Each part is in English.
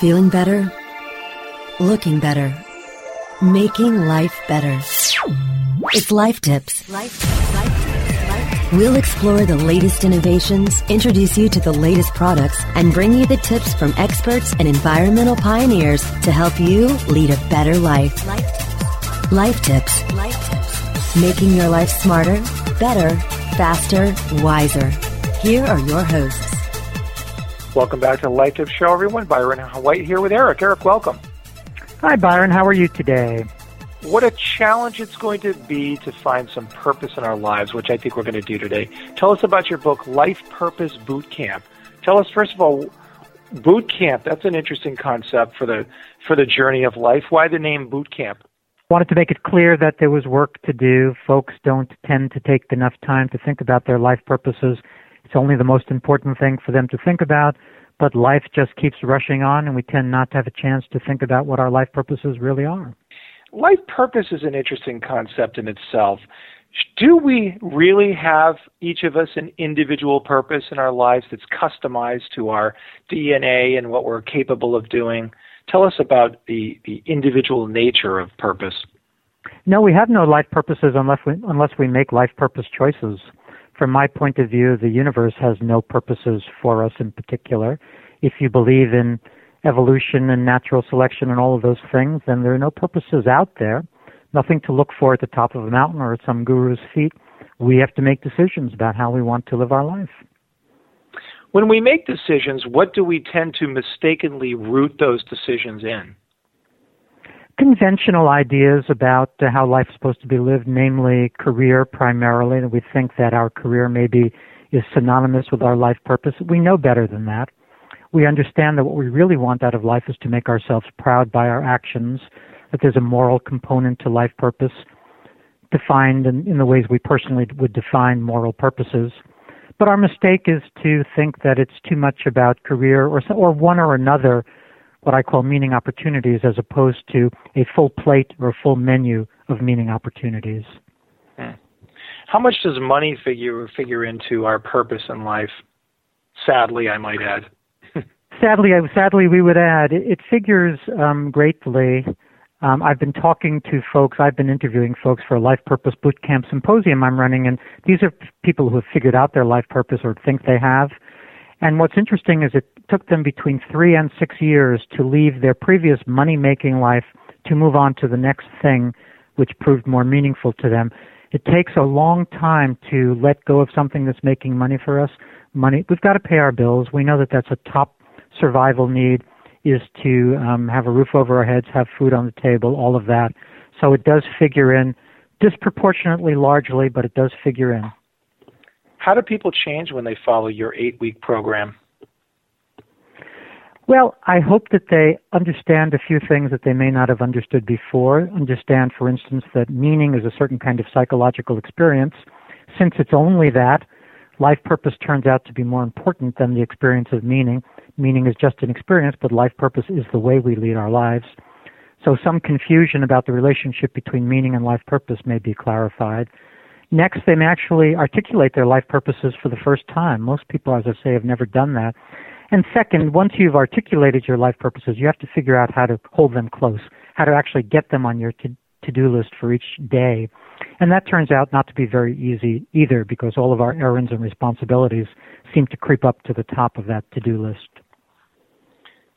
Feeling better, looking better, making life better. It's Life Tips. We'll explore the latest innovations, introduce you to the latest products, and bring you the tips from experts and environmental pioneers to help you lead a better life. Life Tips. Making your life smarter, better, faster, wiser. Here are your hosts. Welcome back to the Life Tips Show, everyone. Byron White here with Eric. Eric, welcome. Hi, Byron. How are you today? What a challenge it's going to be to find some purpose in our lives, which I think we're going to do today. Tell us about your book, Life Purpose Boot Camp. Tell us, first of all, boot camp. That's an interesting concept for the journey of life. Why the name boot camp? Wanted to make it clear that there was work to do. Folks don't tend to take enough time to think about their life purposes. It's only the most important thing for them to think about, but life just keeps rushing on, and we tend not to have a chance to think about what our life purposes really are. Life purpose is an interesting concept in itself. Do we really have, each of us, an individual purpose in our lives that's customized to our DNA and what we're capable of doing? Tell us about the individual nature of purpose. No, we have no life purposes unless we make life purpose choices. From my point of view, the universe has no purposes for us in particular. If you believe in evolution and natural selection and all of those things, then there are no purposes out there, nothing to look for at the top of a mountain or at some guru's feet. We have to make decisions about how we want to live our life. When we make decisions, what do we tend to mistakenly root those decisions in? Conventional ideas about how life's supposed to be lived, namely career primarily, and we think that our career maybe is synonymous with our life purpose. We know better than that. We understand that what we really want out of life is to make ourselves proud by our actions, that there's a moral component to life purpose defined in the ways we personally would define moral purposes. But our mistake is to think that it's too much about career or one or another, what I call meaning opportunities, as opposed to a full plate or full menu of meaning opportunities. How much does money figure into our purpose in life? Sadly, I might add. Sadly, we would add. It figures greatly. I've been talking to folks. I've been interviewing folks for a Life Purpose Boot Camp Symposium I'm running, and these are people who have figured out their life purpose or think they have. And what's interesting is it took them between 3 and 6 years to leave their previous money-making life to move on to the next thing, which proved more meaningful to them. It takes a long time to let go of something that's making money for us. Money, we've got to pay our bills. We know that that's a top survival need, is to have a roof over our heads, have food on the table, all of that. So it does figure in disproportionately largely, but it does figure in. How do people change when they follow your 8-week program? Well, I hope that they understand a few things that they may not have understood before. Understand, for instance, that meaning is a certain kind of psychological experience. Since it's only that, life purpose turns out to be more important than the experience of meaning. Meaning is just an experience, but life purpose is the way we lead our lives. So some confusion about the relationship between meaning and life purpose may be clarified. Next, they may actually articulate their life purposes for the first time. Most people, as I say, have never done that. And second, once you've articulated your life purposes, you have to figure out how to hold them close, how to actually get them on your to-do list for each day. And that turns out not to be very easy either, because all of our errands and responsibilities seem to creep up to the top of that to-do list.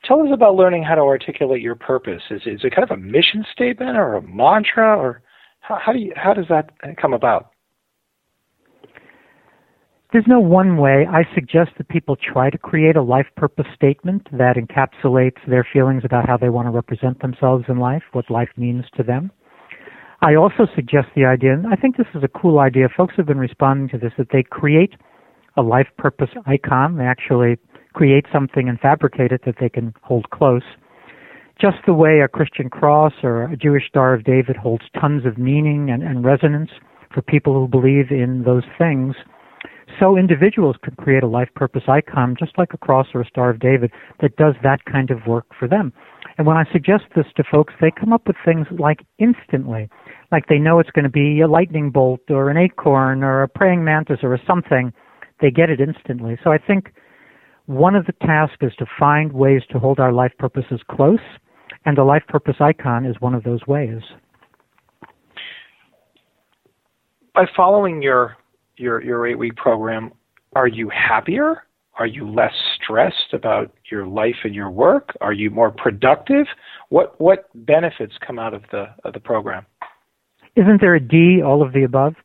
Tell us about learning how to articulate your purpose. Is it kind of a mission statement or a mantra, or how does that come about? There's no one way. I suggest that people try to create a life purpose statement that encapsulates their feelings about how they want to represent themselves in life, what life means to them. I also suggest the idea, and I think this is a cool idea, folks have been responding to this, that they create a life purpose icon. They actually create something and fabricate it that they can hold close. Just the way a Christian cross or a Jewish Star of David holds tons of meaning and resonance for people who believe in those things, so individuals could create a life purpose icon, just like a cross or a Star of David, that does that kind of work for them. And when I suggest this to folks, they come up with things like instantly, like they know it's going to be a lightning bolt or an acorn or a praying mantis or something. They get it instantly. So I think One of the tasks is to find ways to hold our life purposes close, and the life purpose icon is one of those ways. By following your 8-week program, are you happier? Are you less stressed about your life and your work? Are you more productive? What benefits come out of the program? Isn't there a D, all of the above?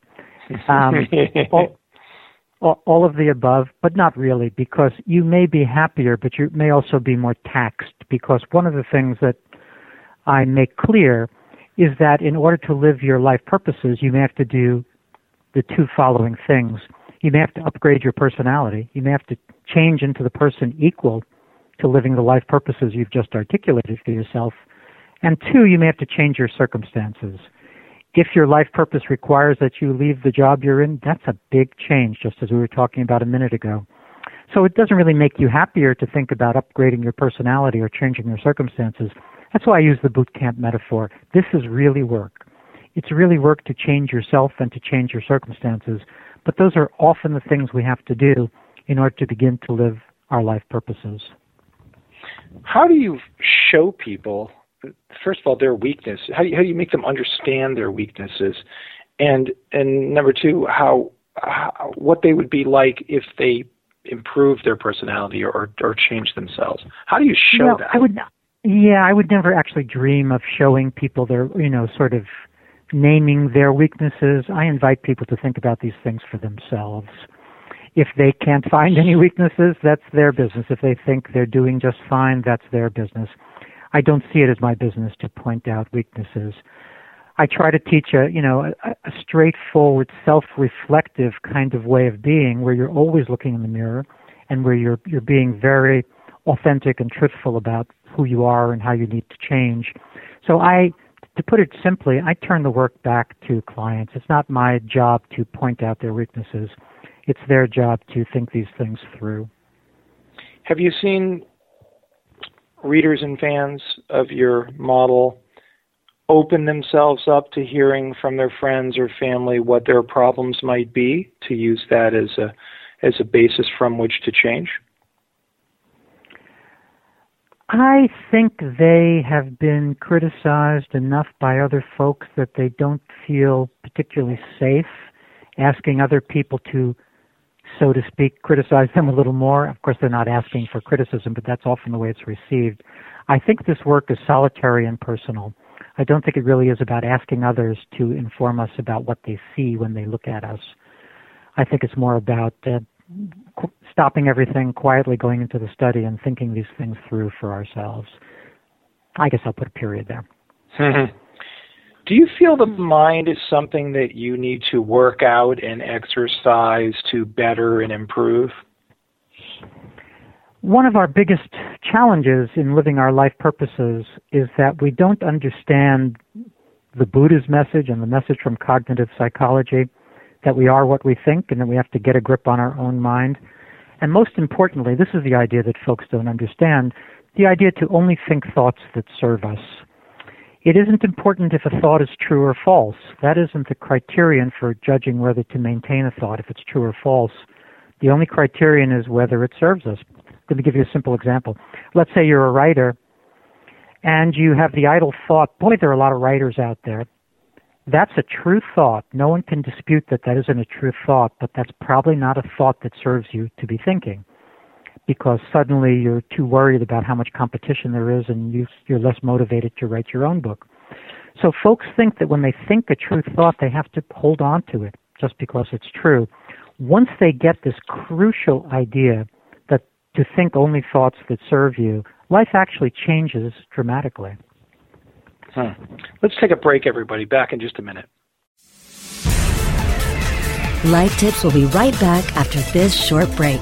All of the above, but not really, because you may be happier, but you may also be more taxed, because one of the things that I make clear is that in order to live your life purposes, you may have to do the two following things. You may have to upgrade your personality. You may have to change into the person equal to living the life purposes you've just articulated for yourself. And two, you may have to change your circumstances. If your life purpose requires that you leave the job you're in, that's a big change, just as we were talking about a minute ago. So it doesn't really make you happier to think about upgrading your personality or changing your circumstances. That's why I use the boot camp metaphor. This is really work. It's really work to change yourself and to change your circumstances. But those are often the things we have to do in order to begin to live our life purposes. How do you show people, first of all, their weakness? How do you make them understand their weaknesses? And number two, how what they would be like if they improved their personality or changed themselves? How do you show that? I would never actually dream of showing people their, sort of naming their weaknesses. I invite people to think about these things for themselves. If they can't find any weaknesses, that's their business. If they think they're doing just fine, that's their business. I don't see it as my business to point out weaknesses. I try to teach a straightforward, self-reflective kind of way of being where you're always looking in the mirror and where you're being very authentic and truthful about who you are and how you need to change. So to put it simply, I turn the work back to clients. It's not my job to point out their weaknesses. It's their job to think these things through. Have you seen readers and fans of your model open themselves up to hearing from their friends or family what their problems might be, to use that as a basis from which to change? I think they have been criticized enough by other folks that they don't feel particularly safe asking other people to, so to speak, criticize them a little more. Of course, they're not asking for criticism, but that's often the way it's received. I think this work is solitary and personal. I don't think it really is about asking others to inform us about what they see when they look at us. I think it's more about stopping everything, quietly going into the study and thinking these things through for ourselves. I guess I'll put a period there. Mm-hmm. Do you feel the mind is something that you need to work out and exercise to better and improve? One of our biggest challenges in living our life purposes is that we don't understand the Buddha's message and the message from cognitive psychology that we are what we think and that we have to get a grip on our own mind. And most importantly, this is the idea that folks don't understand, the idea to only think thoughts that serve us. It isn't important if a thought is true or false. That isn't the criterion for judging whether to maintain a thought, if it's true or false. The only criterion is whether it serves us. Let me give you a simple example. Let's say you're a writer and you have the idle thought, boy, there are a lot of writers out there. That's a true thought. No one can dispute that that isn't a true thought, but that's probably not a thought that serves you to be thinking, because suddenly you're too worried about how much competition there is and you're less motivated to write your own book. So folks think that when they think a true thought, they have to hold on to it just because it's true. Once they get this crucial idea that to think only thoughts that serve you, life actually changes dramatically. Huh. Let's take a break, everybody. Back in just a minute. Life Tips will be right back after this short break.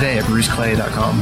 at BruceClay.com.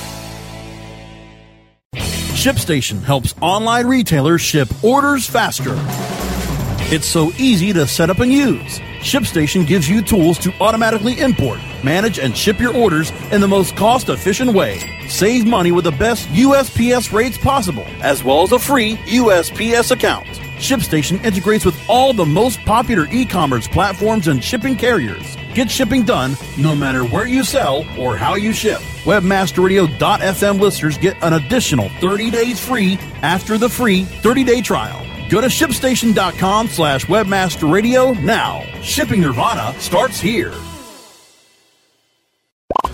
ShipStation helps online retailers ship orders faster. It's so easy to set up and use. ShipStation gives you tools to automatically import, manage, and ship your orders in the most cost-efficient way. Save money with the best USPS rates possible, as well as a free USPS account. ShipStation integrates with all the most popular e-commerce platforms and shipping carriers. Get shipping done no matter where you sell or how you ship. WebmasterRadio.fm listeners get an additional 30 days free after the free 30-day trial. Go to ShipStation.com/WebmasterRadio now. Shipping Nirvana starts here.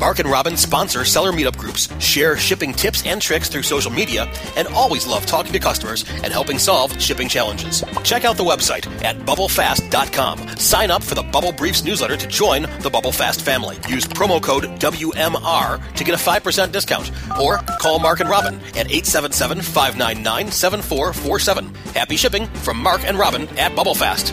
Mark and Robin sponsor seller meetup groups, share shipping tips and tricks through social media, and always love talking to customers and helping solve shipping challenges. Check out the website at BubbleFast.com. Sign up for the Bubble Briefs newsletter to join the BubbleFast family. Use promo code WMR to get a 5% discount, or call Mark and Robin at 877-599-7447. Happy shipping from Mark and Robin at BubbleFast.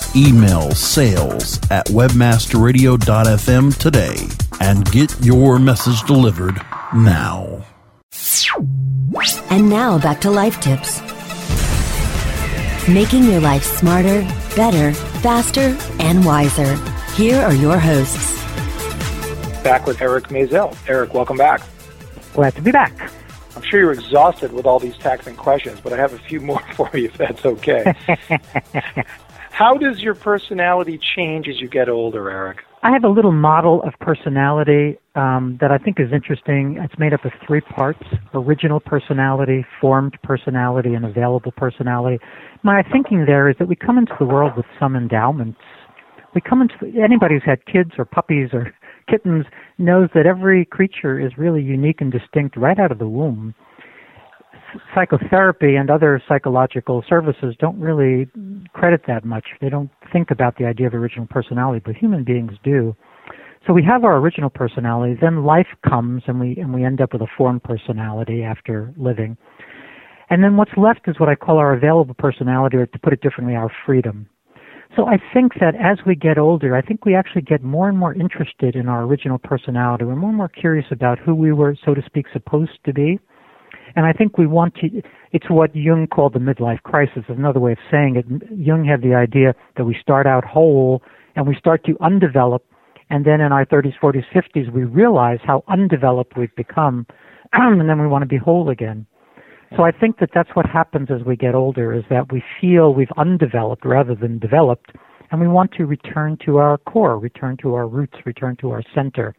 Email sales@webmasterradio.fm today and get your message delivered now. And now back to Life Tips. Making your life smarter, better, faster, and wiser. Here are your hosts. Back with Eric Maisel. Eric, welcome back. Glad to be back. I'm sure you're exhausted with all these taxing questions, but I have a few more for you if that's okay. How does your personality change as you get older, Eric? I have a little model of personality that I think is interesting. It's made up of three parts: original personality, formed personality, and available personality. My thinking there is that we come into the world with some endowments. Anybody who's had kids or puppies or kittens knows that every creature is really unique and distinct right out of the womb. Psychotherapy and other psychological services don't really credit that much. They don't think about the idea of original personality, but human beings do. So we have our original personality, then life comes and we end up with a formed personality after living. And then what's left is what I call our available personality, or to put it differently, our freedom. So I think that as we get older, I think we actually get more and more interested in our original personality. We're more and more curious about who we were, so to speak, supposed to be. And I think we want to, it's what Jung called the midlife crisis, another way of saying it. Jung had the idea that we start out whole and we start to undevelop. And then in our 30s, 40s, 50s, we realize how undeveloped we've become. And then we want to be whole again. So I think that that's what happens as we get older, is that we feel we've undeveloped rather than developed, and we want to return to our core, return to our roots, return to our center.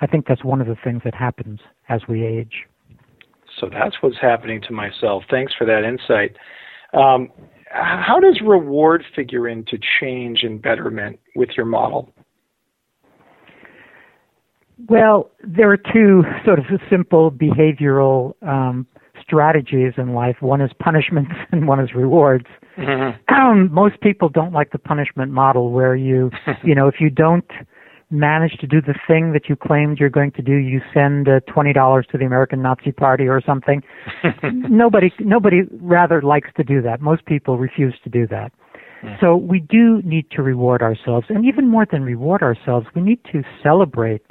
I think that's one of the things that happens as we age. So that's what's happening to myself. Thanks for that insight. How does reward figure into change and betterment with your model? Well, there are two sort of simple behavioral strategies in life. One is punishments and one is rewards. Mm-hmm. Most people don't like the punishment model, where you know, if you don't manage to do the thing that you claimed you're going to do, you send $20 to the American Nazi Party or something. Nobody rather likes to do that. Most people refuse to do that. Yeah. So we do need to reward ourselves. And even more than reward ourselves, we need to celebrate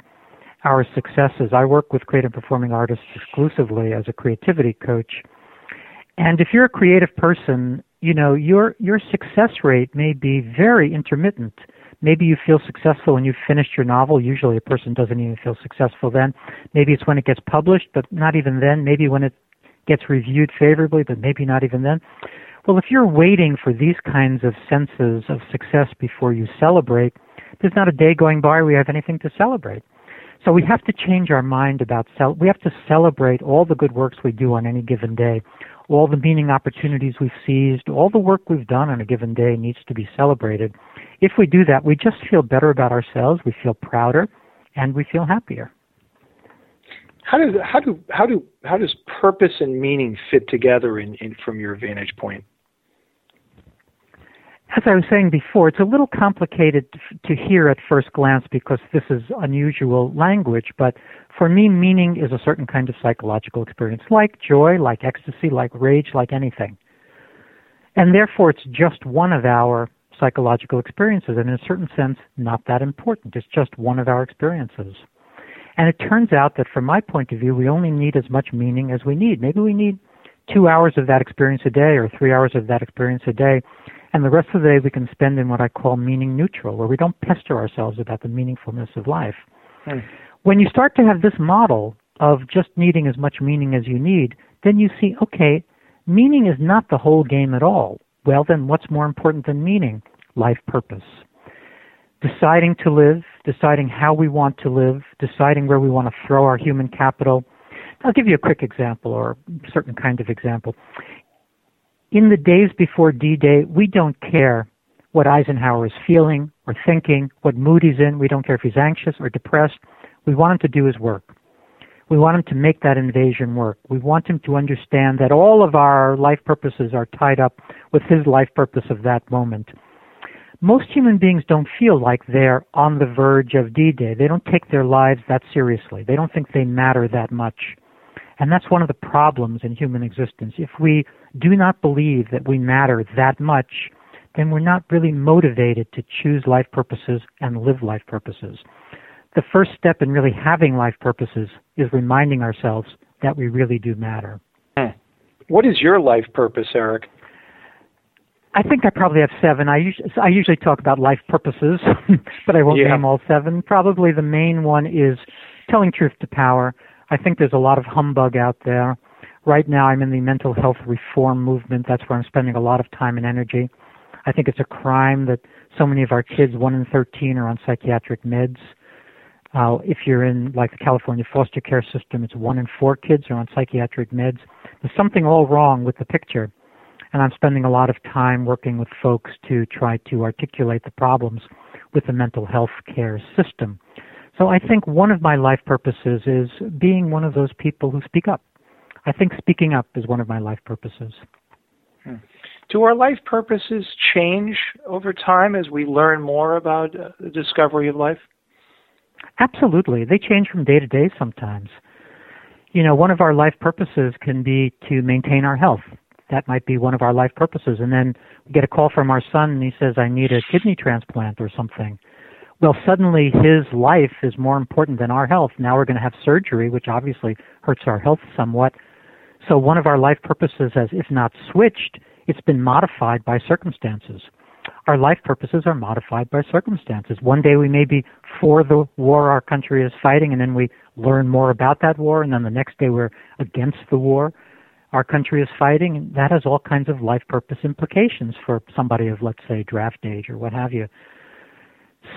our successes. I work with creative performing artists exclusively as a creativity coach. And if you're a creative person, you know, your success rate may be very intermittent. Maybe you feel successful when you've finished your novel. Usually a person doesn't even feel successful then. Maybe it's when it gets published, but not even then. Maybe when it gets reviewed favorably, but maybe not even then. Well, if you're waiting for these kinds of senses of success before you celebrate, there's not a day going by we have anything to celebrate. So we have to change our mind about we have to celebrate all the good works we do on any given day. All the meaning opportunities we've seized, all the work we've done on a given day needs to be celebrated. If we do that, we just feel better about ourselves, we feel prouder, and we feel happier. How does purpose and meaning fit together from your vantage point? As I was saying before, it's a little complicated to hear at first glance because this is unusual language, but for me, meaning is a certain kind of psychological experience, like joy, like ecstasy, like rage, like anything. And therefore, it's just one of our psychological experiences, and in a certain sense, not that important. It's just one of our experiences. And it turns out that from my point of view, we only need as much meaning as we need. Maybe we need 2 hours of that experience a day or 3 hours of that experience a day. And the rest of the day we can spend in what I call meaning neutral, where we don't pester ourselves about the meaningfulness of life. Mm. When you start to have this model of just needing as much meaning as you need, then you see, okay, meaning is not the whole game at all. Well, then what's more important than meaning? Life purpose. Deciding to live, deciding how we want to live, deciding where we want to throw our human capital. I'll give you a quick example, or a certain kind of example. In the days before D-Day, we don't care what Eisenhower is feeling or thinking, what mood he's in. We don't care if he's anxious or depressed. We want him to do his work. We want him to make that invasion work. We want him to understand that all of our life purposes are tied up with his life purpose of that moment. Most human beings don't feel like they're on the verge of D-Day. They don't take their lives that seriously. They don't think they matter that much. And that's one of the problems in human existence. If we do not believe that we matter that much, then we're not really motivated to choose life purposes and live life purposes. The first step in really having life purposes is reminding ourselves that we really do matter. What is your life purpose, Eric? I think I probably have 7. I usually talk about life purposes, but I won't name all 7. Probably the main one is telling truth to power. I think there's a lot of humbug out there. Right now I'm in the mental health reform movement. That's where I'm spending a lot of time and energy. I think it's a crime that so many of our kids, 1 in 13, are on psychiatric meds. If you're in, like, the California foster care system, it's 1 in 4 kids are on psychiatric meds. There's something all wrong with the picture, and I'm spending a lot of time working with folks to try to articulate the problems with the mental health care system. So I think one of my life purposes is being one of those people who speak up. I think speaking up is one of my life purposes. Do our life purposes change over time as we learn more about the discovery of life? Absolutely. They change from day to day sometimes. You know, one of our life purposes can be to maintain our health. That might be one of our life purposes. And then we get a call from our son and he says, I need a kidney transplant or something. Well, suddenly his life is more important than our health. Now we're going to have surgery, which obviously hurts our health somewhat. So one of our life purposes has, if not switched, it's been modified by circumstances. Our life purposes are modified by circumstances. One day we may be for the war our country is fighting, and then we learn more about that war, and then the next day we're against the war. our country is fighting, and that has all kinds of life purpose implications for somebody of, let's say, draft age or what have you.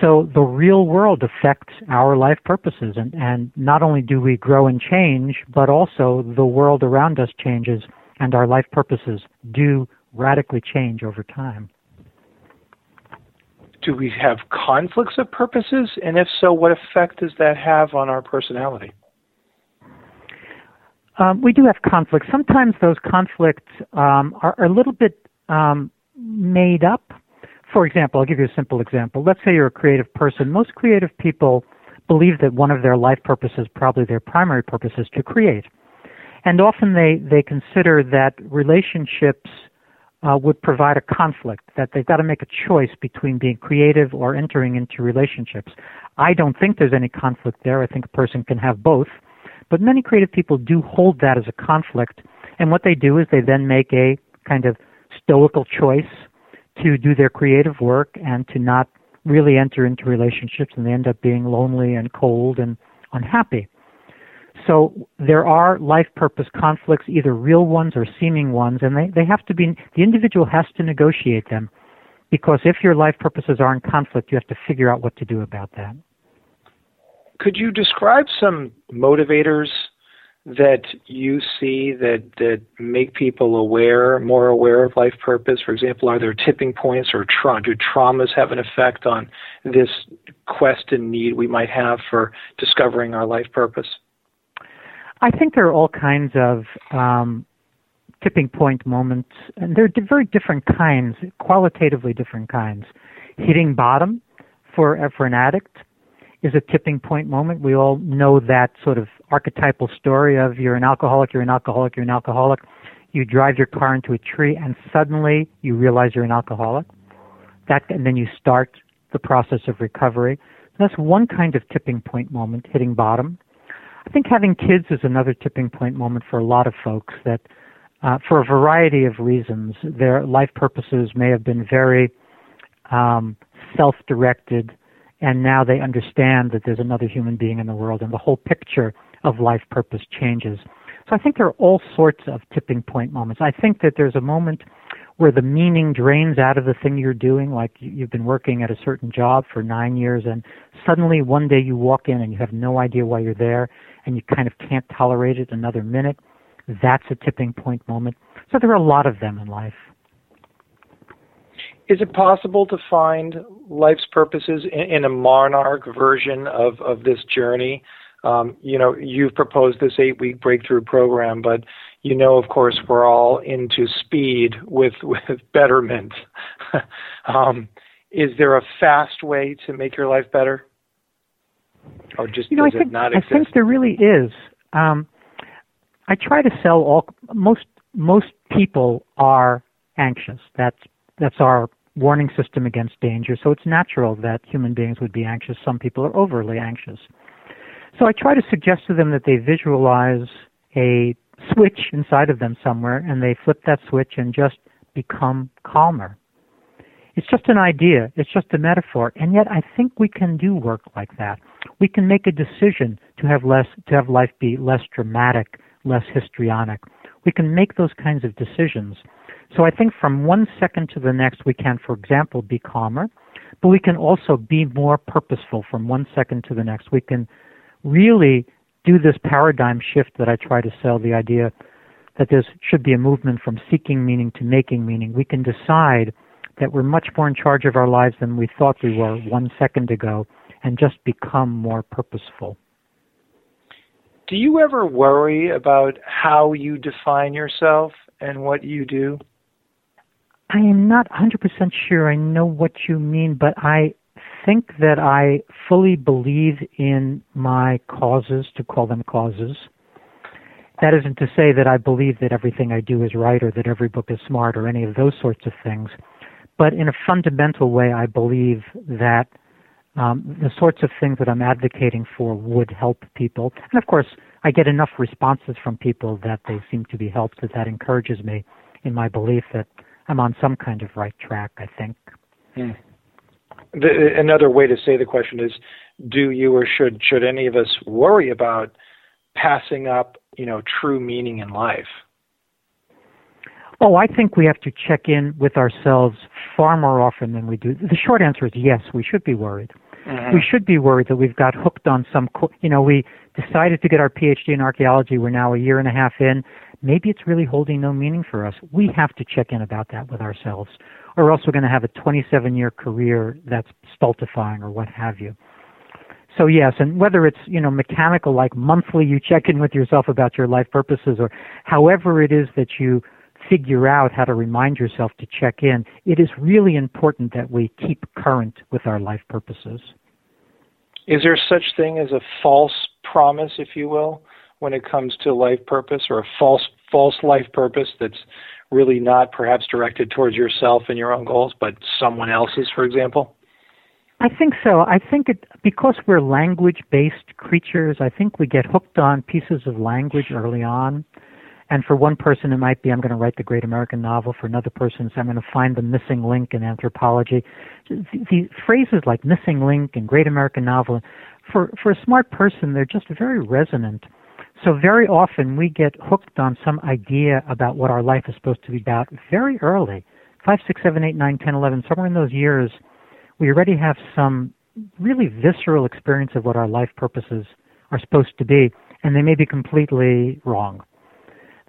So the real world affects our life purposes, and not only do we grow and change, but also the world around us changes, and our life purposes do radically change over time. Do we have conflicts of purposes? And if so, what effect does that have on our personality? We do have conflicts. Sometimes those conflicts are a little bit made up. For example, I'll give you a simple example. Let's say you're a creative person. Most creative people believe that one of their life purposes, probably their primary purpose, is to create. And often they consider that relationships would provide a conflict, that they've got to make a choice between being creative or entering into relationships. I don't think there's any conflict there. I think a person can have both. But many creative people do hold that as a conflict. And what they do is they then make a kind of stoical choice to do their creative work and to not really enter into relationships, and they end up being lonely and cold and unhappy. So there are life purpose conflicts, either real ones or seeming ones, and they have to be, the individual has to negotiate them, because if your life purposes are in conflict, you have to figure out what to do about that. Could you describe some motivators that you see that make people more aware of life purpose? For example, are there tipping points, or do traumas have an effect on this quest and need we might have for discovering our life purpose? I think there are all kinds of tipping point moments, and they're very different kinds, qualitatively different kinds. Hitting bottom for an addict is a tipping point moment. We all know that sort of archetypal story of you're an alcoholic. You drive your car into a tree and suddenly you realize you're an alcoholic. And then you start the process of recovery. That's one kind of tipping point moment, hitting bottom. I think having kids is another tipping point moment for a lot of folks that, for a variety of reasons, their life purposes may have been very self-directed, and now they understand that there's another human being in the world, and the whole picture of life purpose changes. So I think there are all sorts of tipping point moments. I think that there's a moment where the meaning drains out of the thing you're doing, like you've been working at a certain job for 9 years, and suddenly one day you walk in and you have no idea why you're there, and you kind of can't tolerate it another minute. That's a tipping point moment. So there are a lot of them in life. Is it possible to find life's purposes in a monarch version of this journey? You've proposed this 8-week breakthrough program, but of course, we're all into speed with betterment. Is there a fast way to make your life better? Or just does it not exist? I think there really is. I try to sell most people are anxious. That's our warning system against danger. So it's natural that human beings would be anxious. Some people are overly anxious. So I try to suggest to them that they visualize a switch inside of them somewhere, and they flip that switch and just become calmer. It's just an idea. It's just a metaphor. And yet I think we can do work like that. We can make a decision to have life be less dramatic, less histrionic. We can make those kinds of decisions. So I think from one second to the next, we can, for example, be calmer, but we can also be more purposeful from one second to the next. We can really do this paradigm shift that I try to sell, the idea that there should be a movement from seeking meaning to making meaning. We can decide that we're much more in charge of our lives than we thought we were 1 second ago, and just become more purposeful. Do you ever worry about how you define yourself and what you do? I am not 100% sure I know what you mean, but I think that I fully believe in my causes, to call them causes. That isn't to say that I believe that everything I do is right, or that every book is smart, or any of those sorts of things. But in a fundamental way, I believe that the sorts of things that I'm advocating for would help people. And of course, I get enough responses from people that they seem to be helped, that encourages me in my belief that I'm on some kind of right track, I think. Mm. Another way to say the question is, do you or should any of us worry about passing up, true meaning in life? Oh, I think we have to check in with ourselves far more often than we do. The short answer is yes, we should be worried. Mm-hmm. We should be worried that we've got hooked on some, we decided to get our PhD in archaeology. We're now a year and a half in. Maybe it's really holding no meaning for us. We have to check in about that with ourselves, or else we're going to have a 27-year career that's stultifying or what have you. So yes, and whether it's, mechanical, like monthly you check in with yourself about your life purposes, or however it is that you figure out how to remind yourself to check in, it is really important that we keep current with our life purposes. Is there such thing as a false promise, if you will, when it comes to life purpose, or a false life purpose that's really not perhaps directed towards yourself and your own goals, but someone else's, for example? I think so. I think because we're language-based creatures, I think we get hooked on pieces of language early on. And for one person, it might be, I'm going to write the great American novel. For another person, it's, I'm going to find the missing link in anthropology. The phrases like missing link and great American novel, for a smart person, they're just very resonant. So very often we get hooked on some idea about what our life is supposed to be about very early, 5, 6, 7, 8, 9, 10, 11, somewhere in those years. We already have some really visceral experience of what our life purposes are supposed to be, and they may be completely wrong.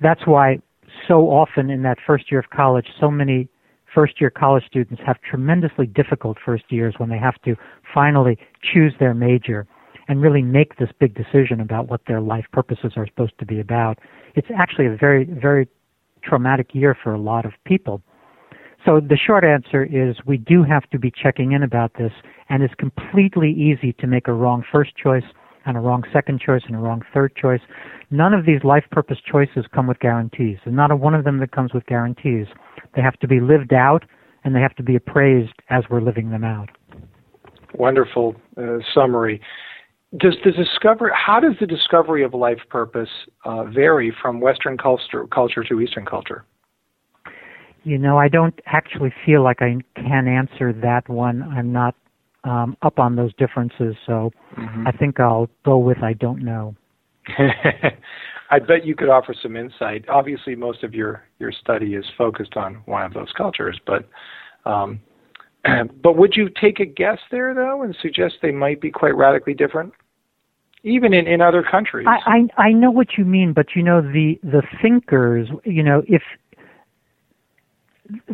That's why so often in that first year of college, so many first-year college students have tremendously difficult first years when they have to finally choose their major and really make this big decision about what their life purposes are supposed to be about. It's actually a very, very traumatic year for a lot of people. So the short answer is we do have to be checking in about this, and it's completely easy to make a wrong first choice and a wrong second choice and a wrong third choice. None of these life purpose choices come with guarantees. There's not a one of them that comes with guarantees. They have to be lived out, and they have to be appraised as we're living them out. Wonderful summary. How does the discovery of life purpose vary from Western culture to Eastern culture? I don't actually feel like I can answer that one. I'm not up on those differences, so I think I'll go with I don't know. I bet you could offer some insight. Obviously, most of your study is focused on one of those cultures, but would you take a guess there, though, and suggest they might be quite radically different, even in other countries? I know what you mean, but, the thinkers, if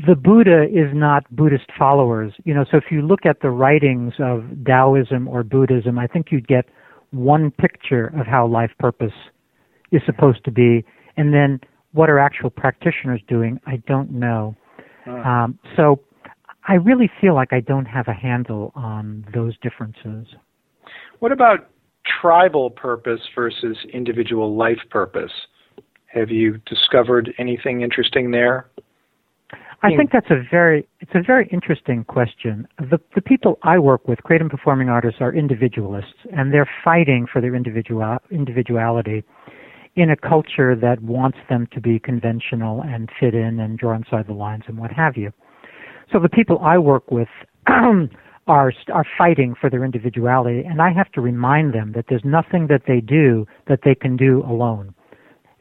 the Buddha is not Buddhist followers, so if you look at the writings of Taoism or Buddhism, I think you'd get one picture of how life purpose is supposed to be, and then what are actual practitioners doing? I don't know. So I really feel like I don't have a handle on those differences. What about tribal purpose versus individual life purpose? Have you discovered anything interesting there? I think that's a very interesting question. The people I work with, creative and performing artists, are individualists, and they're fighting for their individuality in a culture that wants them to be conventional and fit in and draw inside the lines and what have you. So the people I work with are fighting for their individuality, and I have to remind them that there's nothing that they do that they can do alone,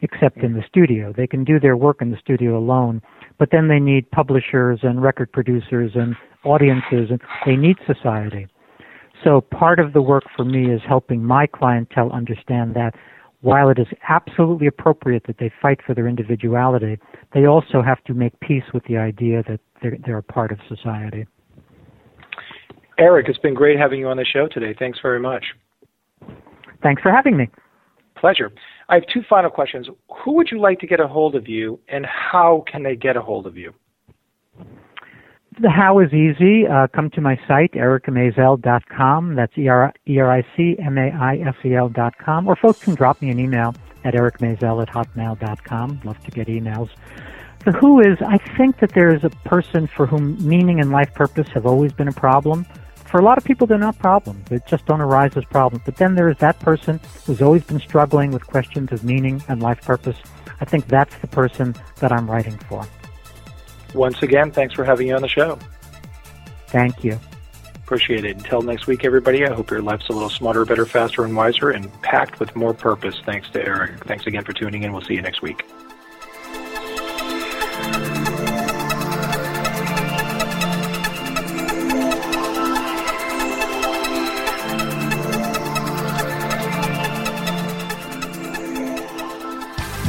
except in the studio. They can do their work in the studio alone, but then they need publishers and record producers and audiences, and they need society. So part of the work for me is helping my clientele understand that while it is absolutely appropriate that they fight for their individuality, they also have to make peace with the idea that they're a part of society. Eric, it's been great having you on the show today. Thanks very much. Thanks for having me. Pleasure. I have two final questions. Who would you like to get a hold of you, and how can they get a hold of you? The how is easy. Come to my site, ericmaisel.com. That's ericmaisel.com. Or folks can drop me an email at ericmaisel@hotmail.com. Love to get emails. The who is, I think that there is a person for whom meaning and life purpose have always been a problem. For a lot of people, they're not problems. They just don't arise as problems. But then there is that person who's always been struggling with questions of meaning and life purpose. I think that's the person that I'm writing for. Once again, thanks for having you on the show. Thank you. Appreciate it. Until next week, everybody, I hope your life's a little smarter, better, faster, and wiser, and packed with more purpose. Thanks to Eric. Thanks again for tuning in. We'll see you next week.